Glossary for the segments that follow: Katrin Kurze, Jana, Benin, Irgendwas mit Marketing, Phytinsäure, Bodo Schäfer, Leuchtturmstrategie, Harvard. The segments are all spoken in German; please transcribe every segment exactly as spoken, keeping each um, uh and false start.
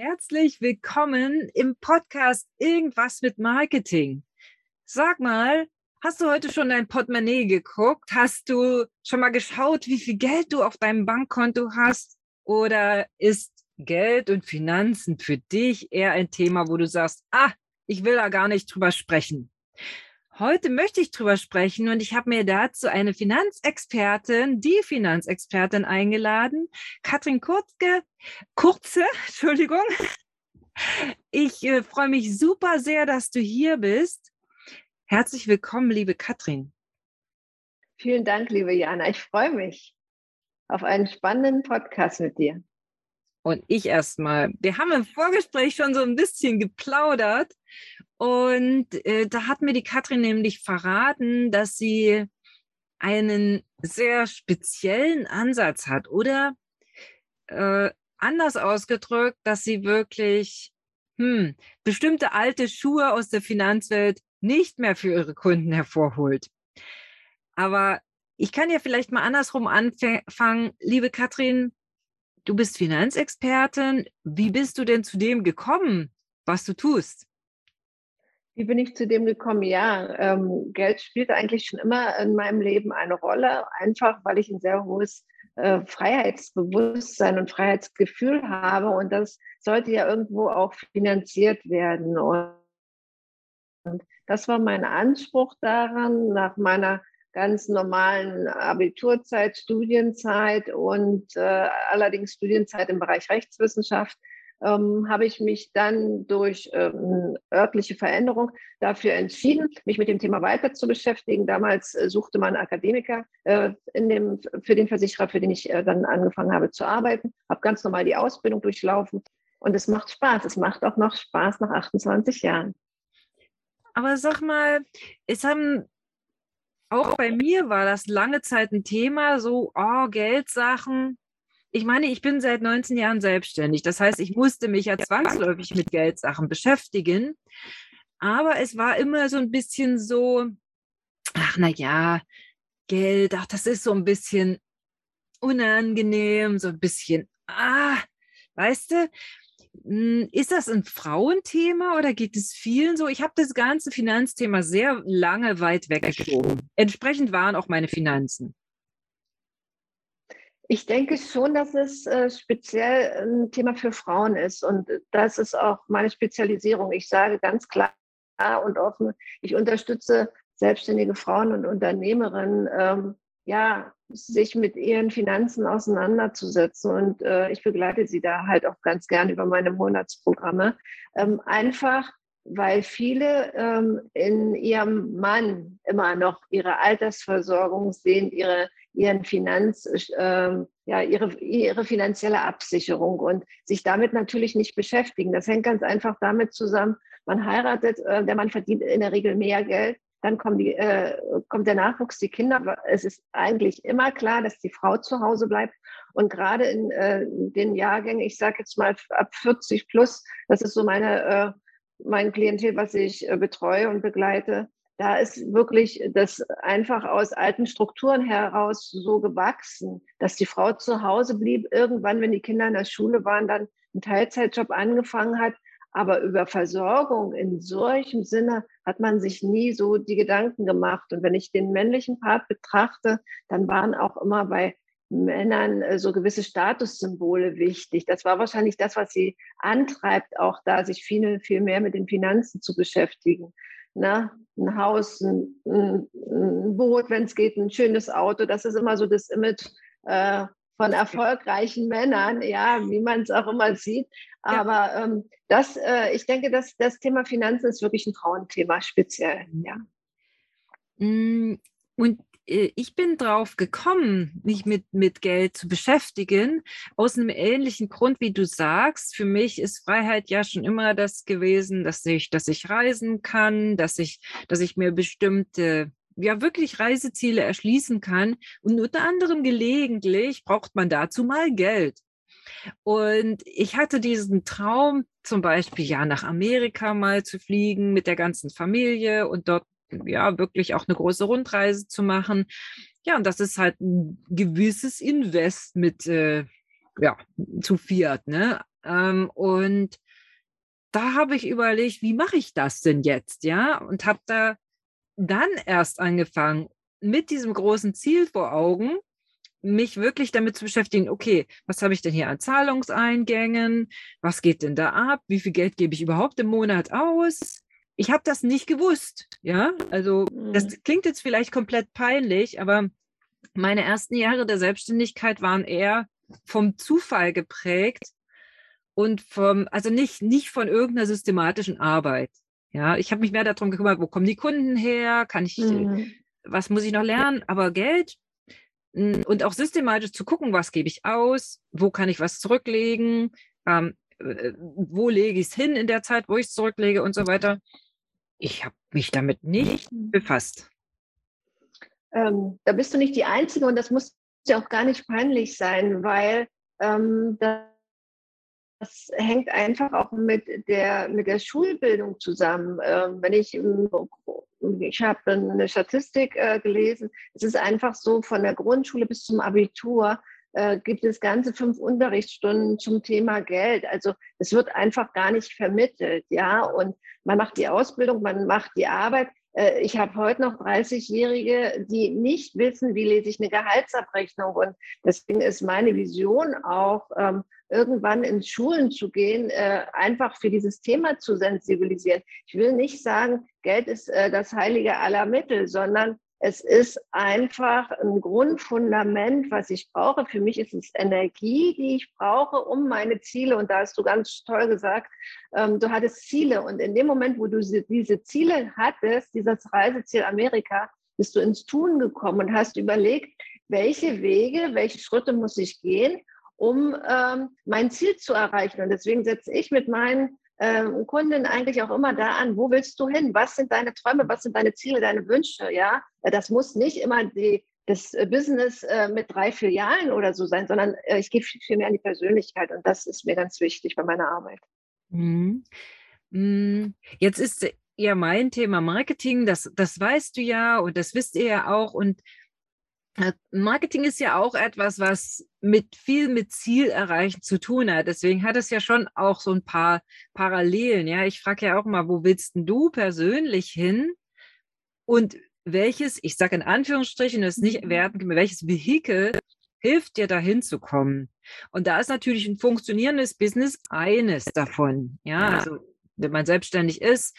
Herzlich willkommen im Podcast Irgendwas mit Marketing. Sag mal, hast du heute schon dein Portemonnaie geguckt? Hast du schon mal geschaut, wie viel Geld du auf deinem Bankkonto hast? Oder ist Geld und Finanzen für dich eher ein Thema, wo du sagst, ah, ich will da gar nicht drüber sprechen? Heute möchte ich drüber sprechen und ich habe mir dazu eine Finanzexpertin, die Finanzexpertin eingeladen, Katrin Kurze, Kurze, Entschuldigung. Ich äh, freue mich super sehr, dass du hier bist. Herzlich willkommen, liebe Katrin. Vielen Dank, liebe Jana. Ich freue mich auf einen spannenden Podcast mit dir. Und ich erstmal. Wir haben im Vorgespräch schon so ein bisschen geplaudert. Und äh, da hat mir die Katrin nämlich verraten, dass sie einen sehr speziellen Ansatz hat. Oder äh, anders ausgedrückt, dass sie wirklich hm, bestimmte alte Schuhe aus der Finanzwelt nicht mehr für ihre Kunden hervorholt. Aber ich kann ja vielleicht mal andersrum anfangen. Liebe Katrin, du bist Finanzexpertin. Wie bist du denn zu dem gekommen, was du tust? Wie bin ich zu dem gekommen? Ja, ähm, Geld spielt eigentlich schon immer in meinem Leben eine Rolle, einfach weil ich ein sehr hohes äh, Freiheitsbewusstsein und Freiheitsgefühl habe und das sollte ja irgendwo auch finanziert werden. Und, und das war mein Anspruch daran, nach meiner ganz normalen Abiturzeit, Studienzeit und äh, allerdings Studienzeit im Bereich Rechtswissenschaft, Ähm, habe ich mich dann durch ähm, örtliche Veränderung dafür entschieden, mich mit dem Thema weiter zu beschäftigen. Damals äh, suchte man Akademiker äh, in dem, für den Versicherer, für den ich äh, dann angefangen habe zu arbeiten. Habe ganz normal die Ausbildung durchlaufen und es macht Spaß. Es macht auch noch Spaß nach achtundzwanzig Jahren. Aber sag mal, es haben... Auch bei mir war das lange Zeit ein Thema, so oh, Geldsachen. Ich meine, ich bin seit neunzehn Jahren selbstständig. Das heißt, ich musste mich ja zwangsläufig mit Geldsachen beschäftigen. Aber es war immer so ein bisschen so, ach na ja, Geld, ach das ist so ein bisschen unangenehm, so ein bisschen, ah, weißt du. Ist das ein Frauenthema oder geht es vielen so? Ich habe das ganze Finanzthema sehr lange weit weggeschoben. Entsprechend waren auch meine Finanzen. Ich denke schon, dass es äh, speziell ein Thema für Frauen ist und das ist auch meine Spezialisierung. Ich sage ganz klar und offen, ich unterstütze selbstständige Frauen und Unternehmerinnen, ähm, ja, sich mit ihren Finanzen auseinanderzusetzen und äh, ich begleite sie da halt auch ganz gern über meine Monatsprogramme, ähm, einfach weil viele ähm, in ihrem Mann immer noch ihre Altersversorgung sehen, ihre, ihren Finanz, äh, ja, ihre, ihre finanzielle Absicherung und sich damit natürlich nicht beschäftigen. Das hängt ganz einfach damit zusammen, man heiratet, äh, der Mann verdient in der Regel mehr Geld, dann kommen die, äh, kommt der Nachwuchs, die Kinder. Es ist eigentlich immer klar, dass die Frau zu Hause bleibt. Und gerade in äh, den Jahrgängen, ich sage jetzt mal ab vierzig plus, das ist so meine, äh, mein Klientel, was ich äh, betreue und begleite, da ist wirklich das einfach aus alten Strukturen heraus so gewachsen, dass die Frau zu Hause blieb. Irgendwann, wenn die Kinder in der Schule waren, dann einen Teilzeitjob angefangen hat. Aber über Versorgung in solchem Sinne hat man sich nie so die Gedanken gemacht. Und wenn ich den männlichen Part betrachte, dann waren auch immer bei Männern so gewisse Statussymbole wichtig. Das war wahrscheinlich das, was sie antreibt, auch da sich viel, viel mehr mit den Finanzen zu beschäftigen. Na, ein Haus, ein, ein Boot, wenn es geht, ein schönes Auto. Das ist immer so das Image äh, von erfolgreichen Männern, ja, wie man es auch immer sieht. Aber ähm, das, äh, ich denke, dass das Thema Finanzen ist wirklich ein Frauenthema speziell, ja. Und äh, ich bin drauf gekommen, mich mit, mit Geld zu beschäftigen, aus einem ähnlichen Grund, wie du sagst. Für mich ist Freiheit ja schon immer das gewesen, dass ich, dass ich reisen kann, dass ich, dass ich mir bestimmte, ja, wirklich Reiseziele erschließen kann. Und unter anderem gelegentlich braucht man dazu mal Geld. Und ich hatte diesen Traum, zum Beispiel ja nach Amerika mal zu fliegen mit der ganzen Familie und dort ja wirklich auch eine große Rundreise zu machen. Ja, und das ist halt ein gewisses Invest mit, äh, ja, zu viert, ne? Ähm, und da habe ich überlegt, wie mache ich das denn jetzt? Ja, und habe da dann erst angefangen, mit diesem großen Ziel vor Augen, mich wirklich damit zu beschäftigen, okay, was habe ich denn hier an Zahlungseingängen? Was geht denn da ab? Wie viel Geld gebe ich überhaupt im Monat aus? Ich habe das nicht gewusst, ja, also das klingt jetzt vielleicht komplett peinlich, aber meine ersten Jahre der Selbstständigkeit waren eher vom Zufall geprägt und vom, also nicht, nicht von irgendeiner systematischen Arbeit, ja, ich habe mich mehr darum gekümmert, wo kommen die Kunden her, kann ich, mhm. was muss ich noch lernen, aber Geld und auch systematisch zu gucken, was gebe ich aus, wo kann ich was zurücklegen, ähm, wo lege ich es hin in der Zeit, wo ich es zurücklege und so weiter. Ich habe mich damit nicht befasst. Ähm, da bist du nicht die Einzige und das muss ja auch gar nicht peinlich sein, weil ähm, das, das hängt einfach auch mit der, mit der Schulbildung zusammen. Ähm, wenn ich, ich habe eine Statistik äh, gelesen, es ist einfach so, von der Grundschule bis zum Abitur äh, gibt es ganze fünf Unterrichtsstunden zum Thema Geld. Also es wird einfach gar nicht vermittelt, ja, und man macht die Ausbildung, man macht die Arbeit. Ich habe heute noch dreißigjährige, die nicht wissen, wie lese ich eine Gehaltsabrechnung. Und deswegen ist meine Vision auch, irgendwann in Schulen zu gehen, einfach für dieses Thema zu sensibilisieren. Ich will nicht sagen, Geld ist das Heilige aller Mittel, sondern es ist einfach ein Grundfundament, was ich brauche. Für mich ist es Energie, die ich brauche, um meine Ziele, und da hast du ganz toll gesagt, ähm, du hattest Ziele. Und in dem Moment, wo du diese Ziele hattest, dieses Reiseziel Amerika, bist du ins Tun gekommen und hast überlegt, welche Wege, welche Schritte muss ich gehen, um ähm, mein Ziel zu erreichen. Und deswegen setze ich mit meinen ähm, Kunden eigentlich auch immer da an, wo willst du hin? Was sind deine Träume? Was sind deine Ziele, deine Wünsche? Ja, das muss nicht immer die, das Business äh, mit drei Filialen oder so sein, sondern äh, ich gehe viel, viel mehr in die Persönlichkeit und das ist mir ganz wichtig bei meiner Arbeit. Mhm. Jetzt ist ja mein Thema Marketing, das, das weißt du ja und das wisst ihr ja auch, und Marketing ist ja auch etwas, was mit viel mit Ziel erreichen zu tun hat. Deswegen hat es ja schon auch so ein paar Parallelen. Ja, ich frage ja auch mal, wo willst denn du persönlich hin? Und welches, ich sage in Anführungsstrichen, das nicht werten, welches Vehikel hilft dir, dahin zu kommen? Und da ist natürlich ein funktionierendes Business eines davon. Ja, also wenn man selbstständig ist,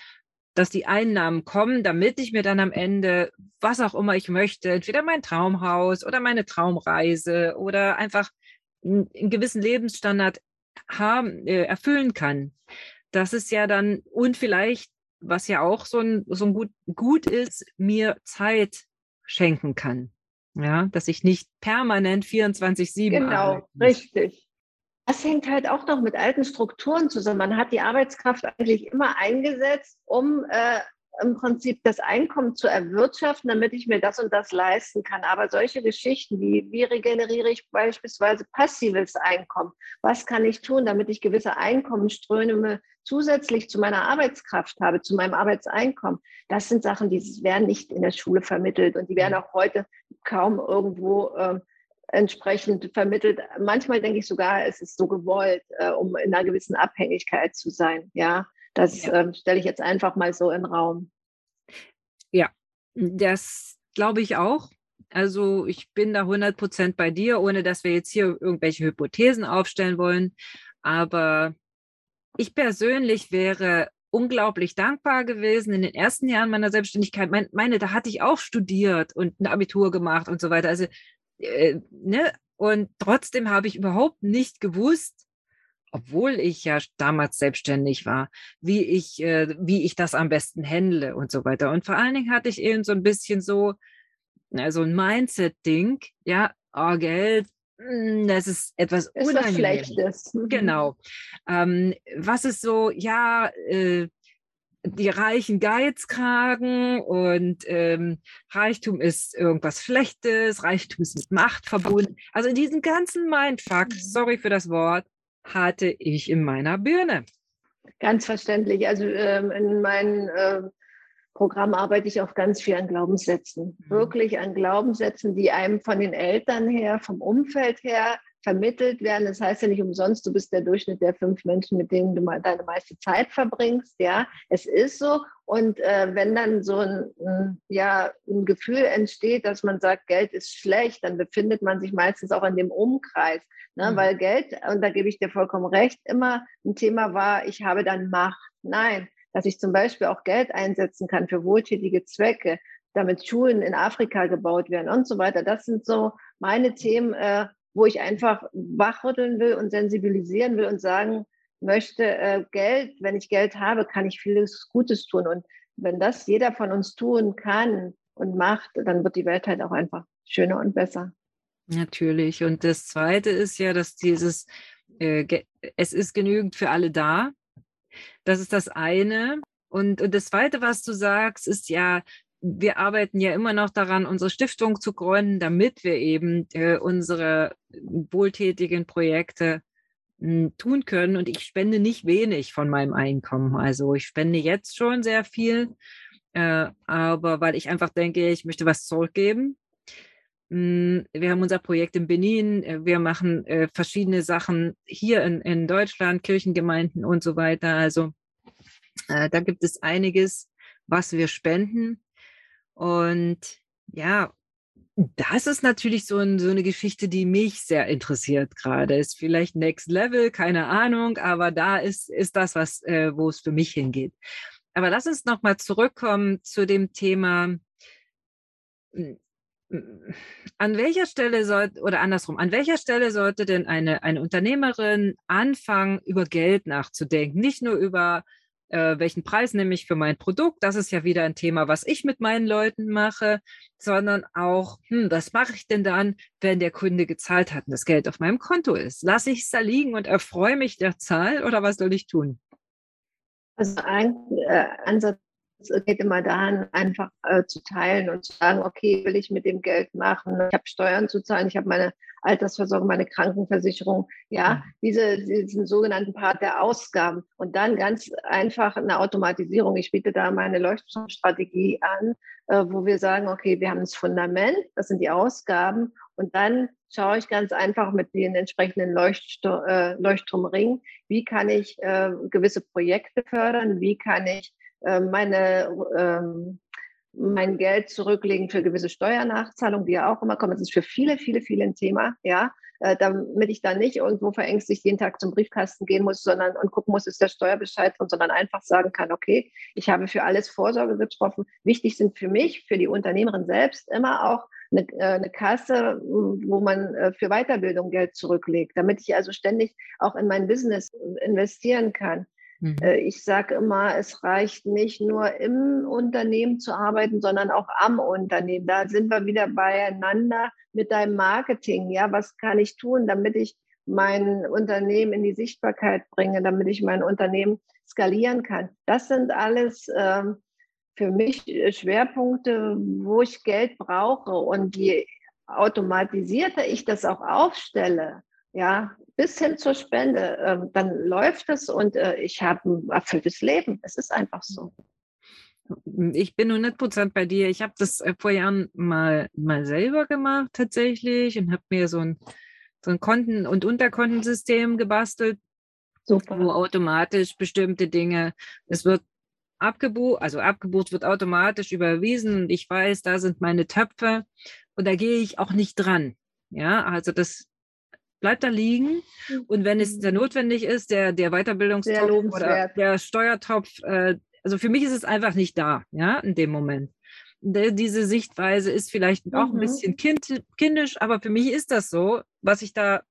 dass die Einnahmen kommen, damit ich mir dann am Ende, was auch immer ich möchte, entweder mein Traumhaus oder meine Traumreise oder einfach einen gewissen Lebensstandard haben, äh, erfüllen kann. Das ist ja dann, und vielleicht, was ja auch so ein, so ein gut, gut ist, mir Zeit schenken kann. Ja, dass ich nicht permanent vierundzwanzig sieben arbeite. Genau, richtig. Das hängt halt auch noch mit alten Strukturen zusammen. Man hat die Arbeitskraft eigentlich immer eingesetzt, um äh, im Prinzip das Einkommen zu erwirtschaften, damit ich mir das und das leisten kann. Aber solche Geschichten wie, wie regeneriere ich beispielsweise passives Einkommen? Was kann ich tun, damit ich gewisse Einkommensströme zusätzlich zu meiner Arbeitskraft habe, zu meinem Arbeitseinkommen? Das sind Sachen, die werden nicht in der Schule vermittelt und die werden auch heute kaum irgendwo ähm, entsprechend vermittelt. Manchmal denke ich sogar, es ist so gewollt, äh, um in einer gewissen Abhängigkeit zu sein. Ja, das ja. Ähm, stelle ich jetzt einfach mal so in den Raum. Ja, das glaube ich auch. Also ich bin da hundert Prozent bei dir, ohne dass wir jetzt hier irgendwelche Hypothesen aufstellen wollen. Aber ich persönlich wäre unglaublich dankbar gewesen in den ersten Jahren meiner Selbstständigkeit. Meine, meine da hatte ich auch studiert und ein Abitur gemacht und so weiter. Also Äh, ne? Und trotzdem habe ich überhaupt nicht gewusst, obwohl ich ja damals selbstständig war, wie ich, äh, wie ich das am besten handle und so weiter. Und vor allen Dingen hatte ich eben so ein bisschen so, na, so ein Mindset-Ding, ja, oh, Geld, das ist etwas Unangenehmes. Genau. Ähm, was ist so, ja, äh, die reichen Geizkragen und ähm, Reichtum ist irgendwas Schlechtes, Reichtum ist mit Macht verbunden. Also diesen ganzen Mindfuck, sorry für das Wort, hatte ich in meiner Birne. Ganz verständlich. Also ähm, in meinem äh, Programm arbeite ich auch ganz viel an Glaubenssätzen. Mhm. Wirklich an Glaubenssätzen, die einem von den Eltern her, vom Umfeld her vermittelt werden. Das heißt ja nicht umsonst, du bist der Durchschnitt der fünf Menschen, mit denen du mal deine meiste Zeit verbringst. Ja, es ist so. Und äh, wenn dann so ein, ein, ja, ein Gefühl entsteht, dass man sagt, Geld ist schlecht, dann befindet man sich meistens auch in dem Umkreis. Ne? Mhm. Weil Geld, und da gebe ich dir vollkommen recht, immer ein Thema war, ich habe dann Macht. Nein, dass ich zum Beispiel auch Geld einsetzen kann für wohltätige Zwecke, damit Schulen in Afrika gebaut werden und so weiter. Das sind so meine Themen, äh, wo ich einfach wachrütteln will und sensibilisieren will und sagen möchte, äh, Geld, wenn ich Geld habe, kann ich vieles Gutes tun. Und wenn das jeder von uns tun kann und macht, dann wird die Welt halt auch einfach schöner und besser. Natürlich. Und das Zweite ist ja, dass dieses, äh, es ist genügend für alle da. Das ist das eine. Und, und das Zweite, was du sagst, ist ja, wir arbeiten ja immer noch daran, unsere Stiftung zu gründen, damit wir eben äh, unsere wohltätigen Projekte m, tun können. Und ich spende nicht wenig von meinem Einkommen. Also ich spende jetzt schon sehr viel, äh, aber weil ich einfach denke, ich möchte was zurückgeben. M, wir haben unser Projekt in Benin. Wir machen äh, verschiedene Sachen hier in, in Deutschland, Kirchengemeinden und so weiter. Also äh, da gibt es einiges, was wir spenden. Und ja, das ist natürlich so, ein, so eine Geschichte, die mich sehr interessiert gerade. Ist vielleicht Next Level, keine Ahnung, aber da ist, ist das, was, äh, wo es für mich hingeht. Aber lass uns nochmal zurückkommen zu dem Thema, an welcher Stelle sollte, oder andersrum, an welcher Stelle sollte denn eine, eine Unternehmerin anfangen, über Geld nachzudenken? Nicht nur über Äh, welchen Preis nehme ich für mein Produkt? Das ist ja wieder ein Thema, was ich mit meinen Leuten mache, sondern auch, hm, was mache ich denn dann, wenn der Kunde gezahlt hat und das Geld auf meinem Konto ist? Lasse ich es da liegen und erfreue mich der Zahl oder was soll ich tun? Also ein äh, Ansatz geht immer daran, einfach äh, zu teilen und zu sagen, okay, will ich mit dem Geld machen? Ich habe Steuern zu zahlen, ich habe meine Altersversorgung, meine Krankenversicherung, ja, diese, diesen sogenannten Part der Ausgaben und dann ganz einfach eine Automatisierung. Ich biete da meine Leuchtturmstrategie an, äh, wo wir sagen, okay, wir haben das Fundament, das sind die Ausgaben und dann schaue ich ganz einfach mit den entsprechenden Leuchtstu- äh, Leuchtturmringen, wie kann ich äh, gewisse Projekte fördern, wie kann ich äh, meine ähm, mein Geld zurücklegen für gewisse Steuernachzahlungen, die ja auch immer kommen. Das ist für viele, viele, viele ein Thema, ja, äh, damit ich da nicht irgendwo verängstigt jeden Tag zum Briefkasten gehen muss, sondern und gucken muss, ist der Steuerbescheid drin, sondern einfach sagen kann, okay, ich habe für alles Vorsorge getroffen. Wichtig sind für mich, für die Unternehmerin selbst immer auch eine, eine Kasse, wo man für Weiterbildung Geld zurücklegt, damit ich also ständig auch in mein Business investieren kann. Ich sage immer, es reicht nicht nur im Unternehmen zu arbeiten, sondern auch am Unternehmen. Da sind wir wieder beieinander mit deinem Marketing. Ja, was kann ich tun, damit ich mein Unternehmen in die Sichtbarkeit bringe, damit ich mein Unternehmen skalieren kann? Das sind alles ähm, für mich Schwerpunkte, wo ich Geld brauche. Und je automatisierter ich das auch aufstelle, ja, bis hin zur Spende, ähm, dann läuft es und äh, ich habe ein erfülltes Leben. Es ist einfach so. Ich bin hundert Prozent bei dir. Ich habe das äh, vor Jahren mal, mal selber gemacht tatsächlich und habe mir so ein, so ein Konten- und Unterkontensystem gebastelt, super, wo automatisch bestimmte Dinge, es wird abgebucht, also abgebucht wird automatisch überwiesen und ich weiß, da sind meine Töpfe und da gehe ich auch nicht dran. Ja, also das bleibt da liegen und wenn es sehr notwendig ist, der, der Weiterbildungstopf oder der Steuertopf, äh, also für mich ist es einfach nicht da, ja, in dem Moment. De, diese Sichtweise ist vielleicht mhm. auch ein bisschen kind, kindisch, aber für mich ist das so, was ich da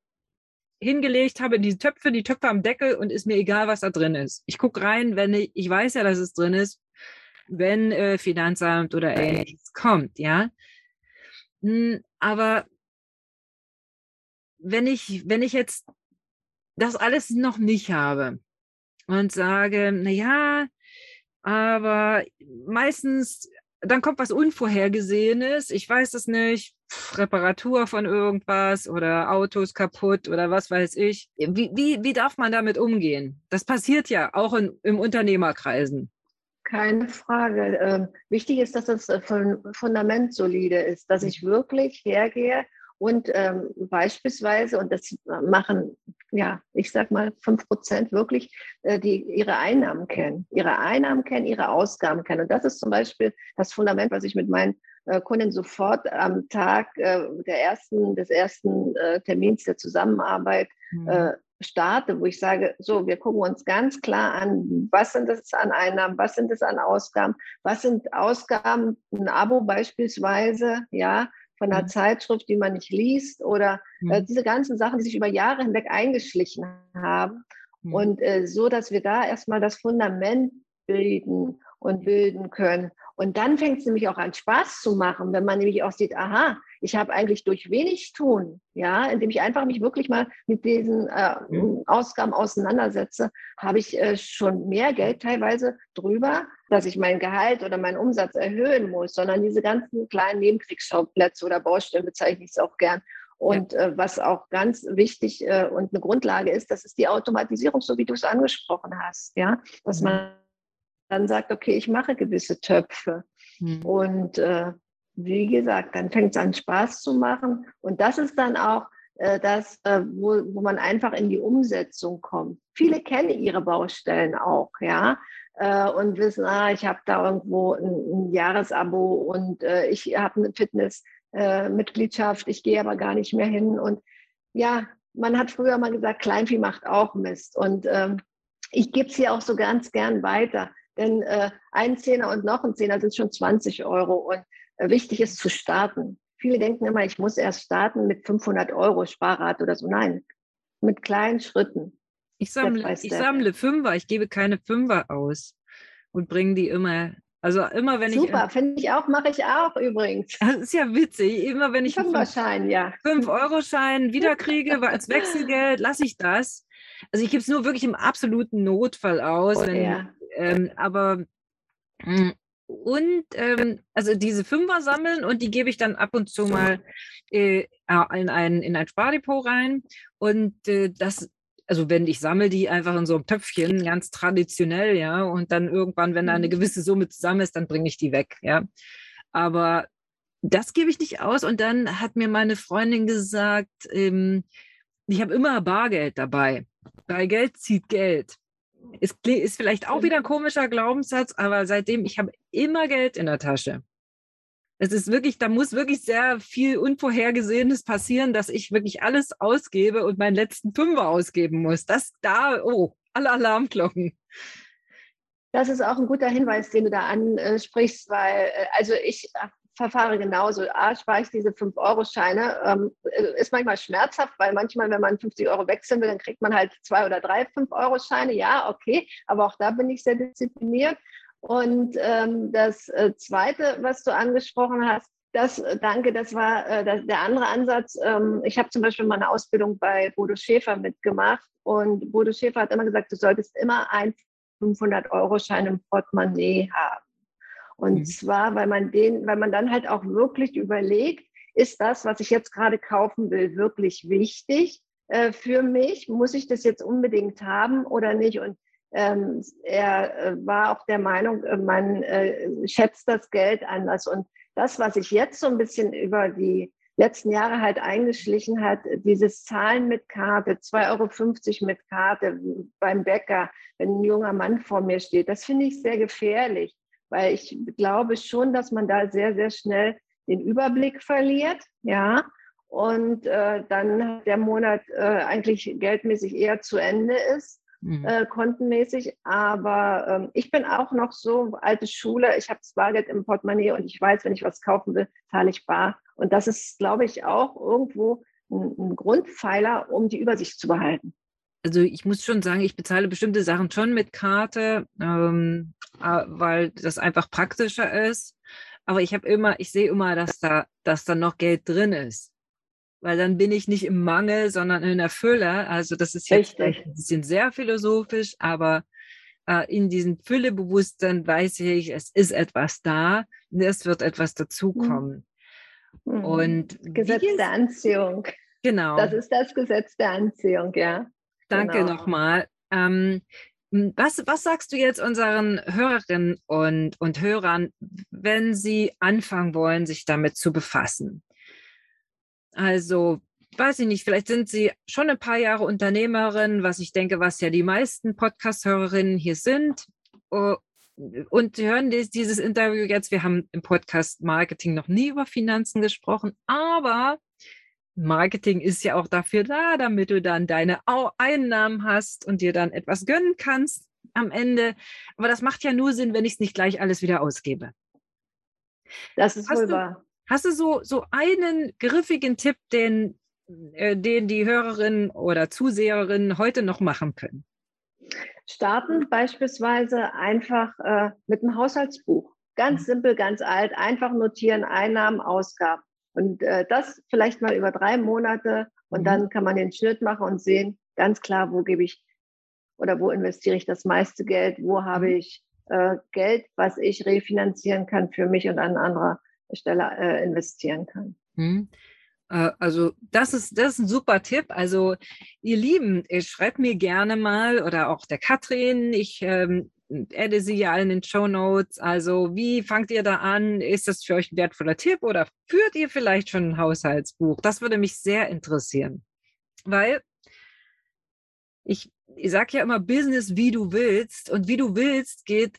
hingelegt habe, die Töpfe, die Töpfe am Deckel und ist mir egal, was da drin ist. Ich gucke rein, wenn ich, ich weiß ja, dass es drin ist, wenn äh, Finanzamt oder Ähnliches kommt, ja. Aber Wenn ich, wenn ich jetzt das alles noch nicht habe und sage, naja, aber meistens, dann kommt was Unvorhergesehenes, ich weiß es nicht, Reparatur von irgendwas oder Autos kaputt oder was weiß ich. Wie, wie, wie darf man damit umgehen? Das passiert ja auch in, im Unternehmerkreisen. Keine Frage. Ähm, wichtig ist, dass das Fundament solide ist, dass ich wirklich hergehe Und ähm, beispielsweise, und das machen, ja, ich sag mal fünf Prozent wirklich, äh, die ihre Einnahmen kennen, ihre Einnahmen kennen, ihre Ausgaben kennen. Und das ist zum Beispiel das Fundament, was ich mit meinen äh, Kunden sofort am Tag äh, der ersten, des ersten äh, Termins der Zusammenarbeit mhm. äh, starte, wo ich sage, so, wir gucken uns ganz klar an, was sind das an Einnahmen, was sind das an Ausgaben, was sind Ausgaben, ein Abo beispielsweise, ja, von einer mhm. Zeitschrift, die man nicht liest oder äh, diese ganzen Sachen, die sich über Jahre hinweg eingeschlichen haben mhm. und äh, so, dass wir da erstmal das Fundament bilden und bilden können. Und dann fängt es nämlich auch an, Spaß zu machen, wenn man nämlich auch sieht, aha, ich habe eigentlich durch wenig tun, ja, indem ich einfach mich wirklich mal mit diesen äh, mhm. Ausgaben auseinandersetze, habe ich äh, schon mehr Geld teilweise drüber, dass ich mein Gehalt oder meinen Umsatz erhöhen muss, sondern diese ganzen kleinen Nebenkriegsschauplätze oder Baustellen bezeichne ich es auch gern. Und ja. äh, was auch ganz wichtig äh, und eine Grundlage ist, das ist die Automatisierung, so wie du es angesprochen hast, ja, dass mhm. man dann sagt, okay, ich mache gewisse Töpfe. Mhm. Und äh, wie gesagt, dann fängt es an, Spaß zu machen. Und das ist dann auch äh, das, äh, wo, wo man einfach in die Umsetzung kommt. Viele kennen ihre Baustellen auch, ja, äh, und wissen, ah, ich habe da irgendwo ein, ein Jahresabo und äh, ich habe eine Fitnessmitgliedschaft, äh, ich gehe aber gar nicht mehr hin. Und ja, man hat früher mal gesagt, Kleinvieh macht auch Mist. Und ähm, ich gebe es hier auch so ganz gern weiter. Denn äh, ein Zehner und noch ein Zehner sind schon zwanzig Euro. Und äh, wichtig ist zu starten. Viele denken immer, ich muss erst starten mit fünfhundert Euro Sparrate oder so. Nein, mit kleinen Schritten. Ich sammle, ich sammle Fünfer, ich gebe keine Fünfer aus und bringe die immer. Also immer wenn Super, ich... Super, finde ich auch, mache ich auch übrigens. Das ist ja witzig. Immer wenn ich Fünferschein, ja. fünf Euro Schein wiederkriege als Wechselgeld, lasse ich das. Also ich gebe es nur wirklich im absoluten Notfall aus. Oh, wenn, ja. Ähm, aber und ähm, also diese Fünfer sammeln und die gebe ich dann ab und zu mal äh, in, ein, in ein Spardepot rein und äh, das, also wenn ich sammle die einfach in so einem Töpfchen, ganz traditionell, ja, und dann irgendwann, wenn da eine gewisse Summe zusammen ist, dann bringe ich die weg, ja. Aber das gebe ich nicht aus und dann hat mir meine Freundin gesagt, ähm, ich habe immer Bargeld dabei, bei Geld zieht Geld. Ist, ist vielleicht auch wieder ein komischer Glaubenssatz, aber seitdem, ich habe immer Geld in der Tasche. Es ist wirklich, da muss wirklich sehr viel Unvorhergesehenes passieren, dass ich wirklich alles ausgebe und meinen letzten Fünfer ausgeben muss. Das da, oh, alle Alarmglocken. Das ist auch ein guter Hinweis, den du da ansprichst, weil, also ich verfahre genauso. A, spare ich diese fünf Euro Scheine. Ähm, ist manchmal schmerzhaft, weil manchmal, wenn man fünfzig Euro wechseln will, dann kriegt man halt zwei oder drei fünf Euro Scheine. Ja, okay, aber auch da bin ich sehr diszipliniert. Und ähm, das äh, Zweite, was du angesprochen hast, das, danke, das war äh, das, der andere Ansatz. Ähm, ich habe zum Beispiel mal eine Ausbildung bei Bodo Schäfer mitgemacht und Bodo Schäfer hat immer gesagt, du solltest immer einen fünfhundert Euro Schein im Portemonnaie haben. Und mhm. zwar, weil man den, weil man dann halt auch wirklich überlegt, ist das, was ich jetzt gerade kaufen will, wirklich wichtig äh, für mich? Muss ich das jetzt unbedingt haben oder nicht? Und ähm, er äh, war auch der Meinung, man äh, schätzt das Geld anders. Und das, was sich jetzt so ein bisschen über die letzten Jahre halt eingeschlichen hat, dieses Zahlen mit Karte, zwei Euro fünfzig mit Karte beim Bäcker, wenn ein junger Mann vor mir steht, das finde ich sehr gefährlich. Weil ich glaube schon, dass man da sehr, sehr schnell den Überblick verliert, ja, und äh, dann der Monat äh, eigentlich geldmäßig eher zu Ende ist, mhm. äh, kontenmäßig, aber ähm, ich bin auch noch so alte Schule, ich habe das Bargeld im Portemonnaie und ich weiß, wenn ich was kaufen will, zahle ich bar und das ist, glaube ich, auch irgendwo ein, ein Grundpfeiler, um die Übersicht zu behalten. Also ich muss schon sagen, ich bezahle bestimmte Sachen schon mit Karte, ähm, weil das einfach praktischer ist. Aber ich habe immer, ich sehe immer, dass da, dass da noch Geld drin ist. Weil dann bin ich nicht im Mangel, sondern in der Fülle. Also das ist jetzt ein bisschen sehr philosophisch, aber äh, in diesem Füllebewusstsein weiß ich, es ist etwas da und es wird etwas dazukommen. Mhm. Und Gesetz ist, der Anziehung. Genau. Das ist das Gesetz der Anziehung, ja. Danke genau. nochmal. Ähm, was, was sagst du jetzt unseren Hörerinnen und, und Hörern, wenn sie anfangen wollen, sich damit zu befassen? Also, weiß ich nicht, vielleicht sind Sie schon ein paar Jahre Unternehmerin, was ich denke, was ja die meisten Podcast-Hörerinnen hier sind. Und Sie hören dieses Interview jetzt. Wir haben im Podcast Marketing noch nie über Finanzen gesprochen, aber Marketing ist ja auch dafür da, damit du dann deine Einnahmen hast und dir dann etwas gönnen kannst am Ende. Aber das macht ja nur Sinn, wenn ich es nicht gleich alles wieder ausgebe. Das ist wohl wahr. Hast du so, so einen griffigen Tipp, den, den die Hörerinnen oder Zuseherinnen heute noch machen können? Starten beispielsweise einfach äh, mit einem Haushaltsbuch. Ganz simpel, ganz alt, einfach notieren, Einnahmen, Ausgaben. Und äh, das vielleicht mal über drei Monate und mhm. dann kann man den Schnitt machen und sehen, ganz klar, wo gebe ich oder wo investiere ich das meiste Geld, wo habe ich äh, Geld, was ich refinanzieren kann für mich und an anderer Stelle äh, investieren kann. Hm. Äh, also das ist, das ist ein super Tipp. Also ihr Lieben, schreibt mir gerne mal oder auch der Katrin, ich ähm, adde sie ja in den Shownotes. Also wie fangt ihr da an? Ist das für euch ein wertvoller Tipp oder führt ihr vielleicht schon ein Haushaltsbuch? Das würde mich sehr interessieren, weil ich, ich sage ja immer Business, wie du willst, und wie du willst geht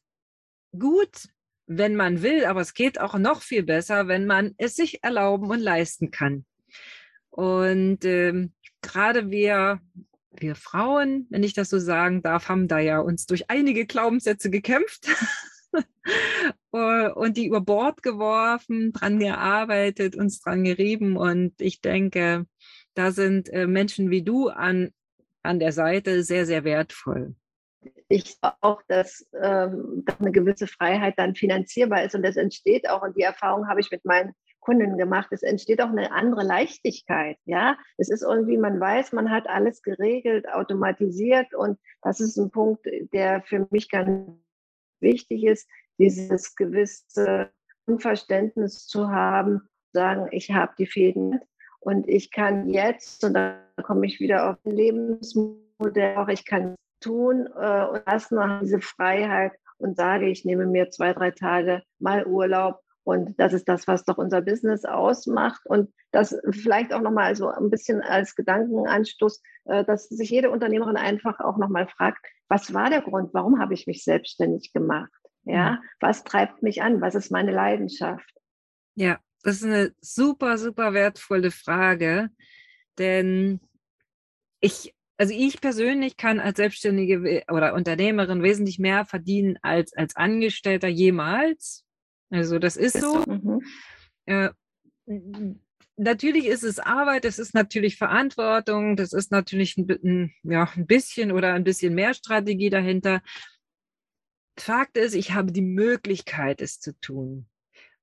gut, wenn man will, aber es geht auch noch viel besser, wenn man es sich erlauben und leisten kann. Und ähm, gerade wir, wir Frauen, wenn ich das so sagen darf, haben da ja uns durch einige Glaubenssätze gekämpft und die über Bord geworfen, dran gearbeitet, uns dran gerieben. Und ich denke, da sind äh, Menschen wie du an, an der Seite sehr, sehr wertvoll. Ich auch, dass, ähm, dass eine gewisse Freiheit dann finanzierbar ist und das entsteht auch, und die Erfahrung habe ich mit meinen Kunden gemacht, es entsteht auch eine andere Leichtigkeit, ja, es ist irgendwie, man weiß, man hat alles geregelt, automatisiert, und das ist ein Punkt, der für mich ganz wichtig ist, dieses gewisse Unverständnis zu haben, sagen, ich habe die Fäden und ich kann jetzt, und dann komme ich wieder auf den Lebensmodell, auch ich kann tun äh, und lassen nach diese Freiheit und sage, ich nehme mir zwei, drei Tage mal Urlaub, und das ist das, was doch unser Business ausmacht, und das vielleicht auch nochmal so ein bisschen als Gedankenanstoß, äh, dass sich jede Unternehmerin einfach auch nochmal fragt, was war der Grund, warum habe ich mich selbstständig gemacht, ja, mhm. was treibt mich an, was ist meine Leidenschaft? Ja, das ist eine super, super wertvolle Frage, denn ich Also ich persönlich kann als Selbstständige oder Unternehmerin wesentlich mehr verdienen als als Angestellter jemals. Also das ist so. Mhm. Äh, natürlich ist es Arbeit, es ist natürlich Verantwortung, das ist natürlich ein, ein, ja, ein bisschen oder ein bisschen mehr Strategie dahinter. Fakt ist, ich habe die Möglichkeit, es zu tun.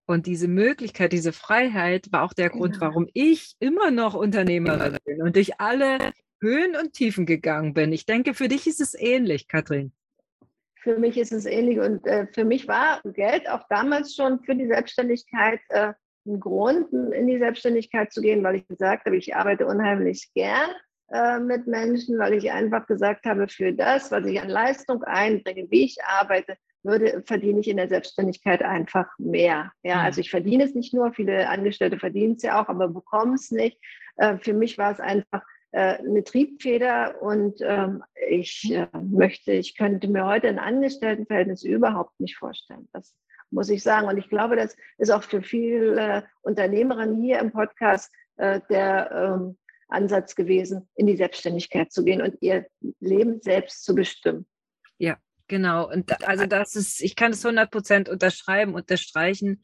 Und diese Möglichkeit, diese Freiheit war auch der Grund, genau. warum ich immer noch Unternehmerin bin und ich alle Höhen und Tiefen gegangen bin. Ich denke, für dich ist es ähnlich, Katrin. Für mich ist es ähnlich, und äh, für mich war Geld auch damals schon für die Selbstständigkeit äh, ein Grund, in die Selbstständigkeit zu gehen, weil ich gesagt habe, ich arbeite unheimlich gern äh, mit Menschen, weil ich einfach gesagt habe, für das, was ich an Leistung einbringe, wie ich arbeite, würde, verdiene ich in der Selbstständigkeit einfach mehr. Ja, also ich verdiene es nicht nur, viele Angestellte verdienen es ja auch, aber bekommen es nicht. Äh, für mich war es einfach eine Triebfeder, und ähm, ich äh, möchte, ich könnte mir heute ein Angestelltenverhältnis überhaupt nicht vorstellen. Das muss ich sagen. Und ich glaube, das ist auch für viele Unternehmerinnen hier im Podcast äh, der ähm, Ansatz gewesen, in die Selbstständigkeit zu gehen und ihr Leben selbst zu bestimmen. Ja, genau. Und da, also das ist, ich kann es hundert Prozent unterschreiben, unterstreichen.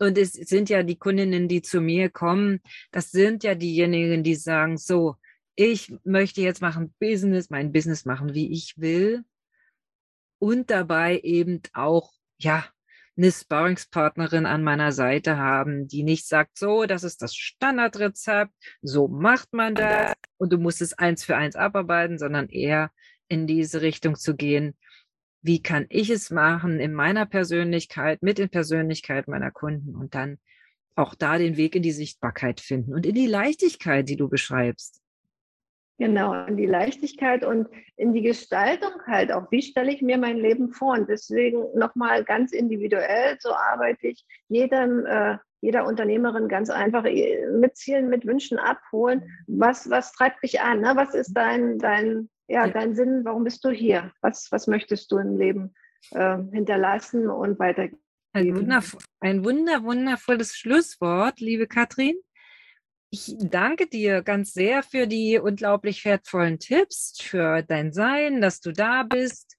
Und es sind ja die Kundinnen, die zu mir kommen, das sind ja diejenigen, die sagen, so, ich möchte jetzt machen Business, mein Business machen, wie ich will, und dabei eben auch ja eine Sparringspartnerin an meiner Seite haben, die nicht sagt, so, das ist das Standardrezept, so macht man das und du musst es eins für eins abarbeiten, sondern eher in diese Richtung zu gehen, wie kann ich es machen in meiner Persönlichkeit, mit den Persönlichkeiten meiner Kunden, und dann auch da den Weg in die Sichtbarkeit finden und in die Leichtigkeit, die du beschreibst. Genau, in die Leichtigkeit und in die Gestaltung halt auch. Wie stelle ich mir mein Leben vor? Und deswegen nochmal ganz individuell, so arbeite ich jedem äh, jeder Unternehmerin ganz einfach mit Zielen, mit Wünschen abholen. Was, was treibt dich an? Ne? Was ist dein, dein, ja, dein Sinn? Warum bist du hier? Was, was möchtest du im Leben äh, hinterlassen und weitergeben? Ein, wunderv- ein wunder, wundervolles Schlusswort, liebe Katrin. Ich danke dir ganz sehr für die unglaublich wertvollen Tipps, für dein Sein, dass du da bist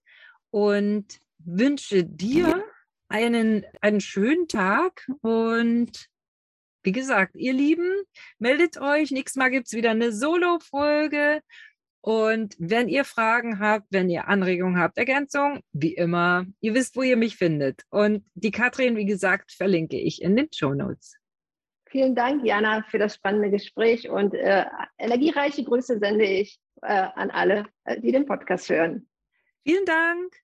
und wünsche dir einen, einen schönen Tag und wie gesagt, ihr Lieben, meldet euch. Nächstes Mal gibt es wieder eine Solo-Folge und wenn ihr Fragen habt, wenn ihr Anregungen habt, Ergänzungen, wie immer, ihr wisst, wo ihr mich findet und die Katrin, wie gesagt, verlinke ich in den Shownotes. Vielen Dank, Jana, für das spannende Gespräch und äh, energiereiche Grüße sende ich äh, an alle, die den Podcast hören. Vielen Dank.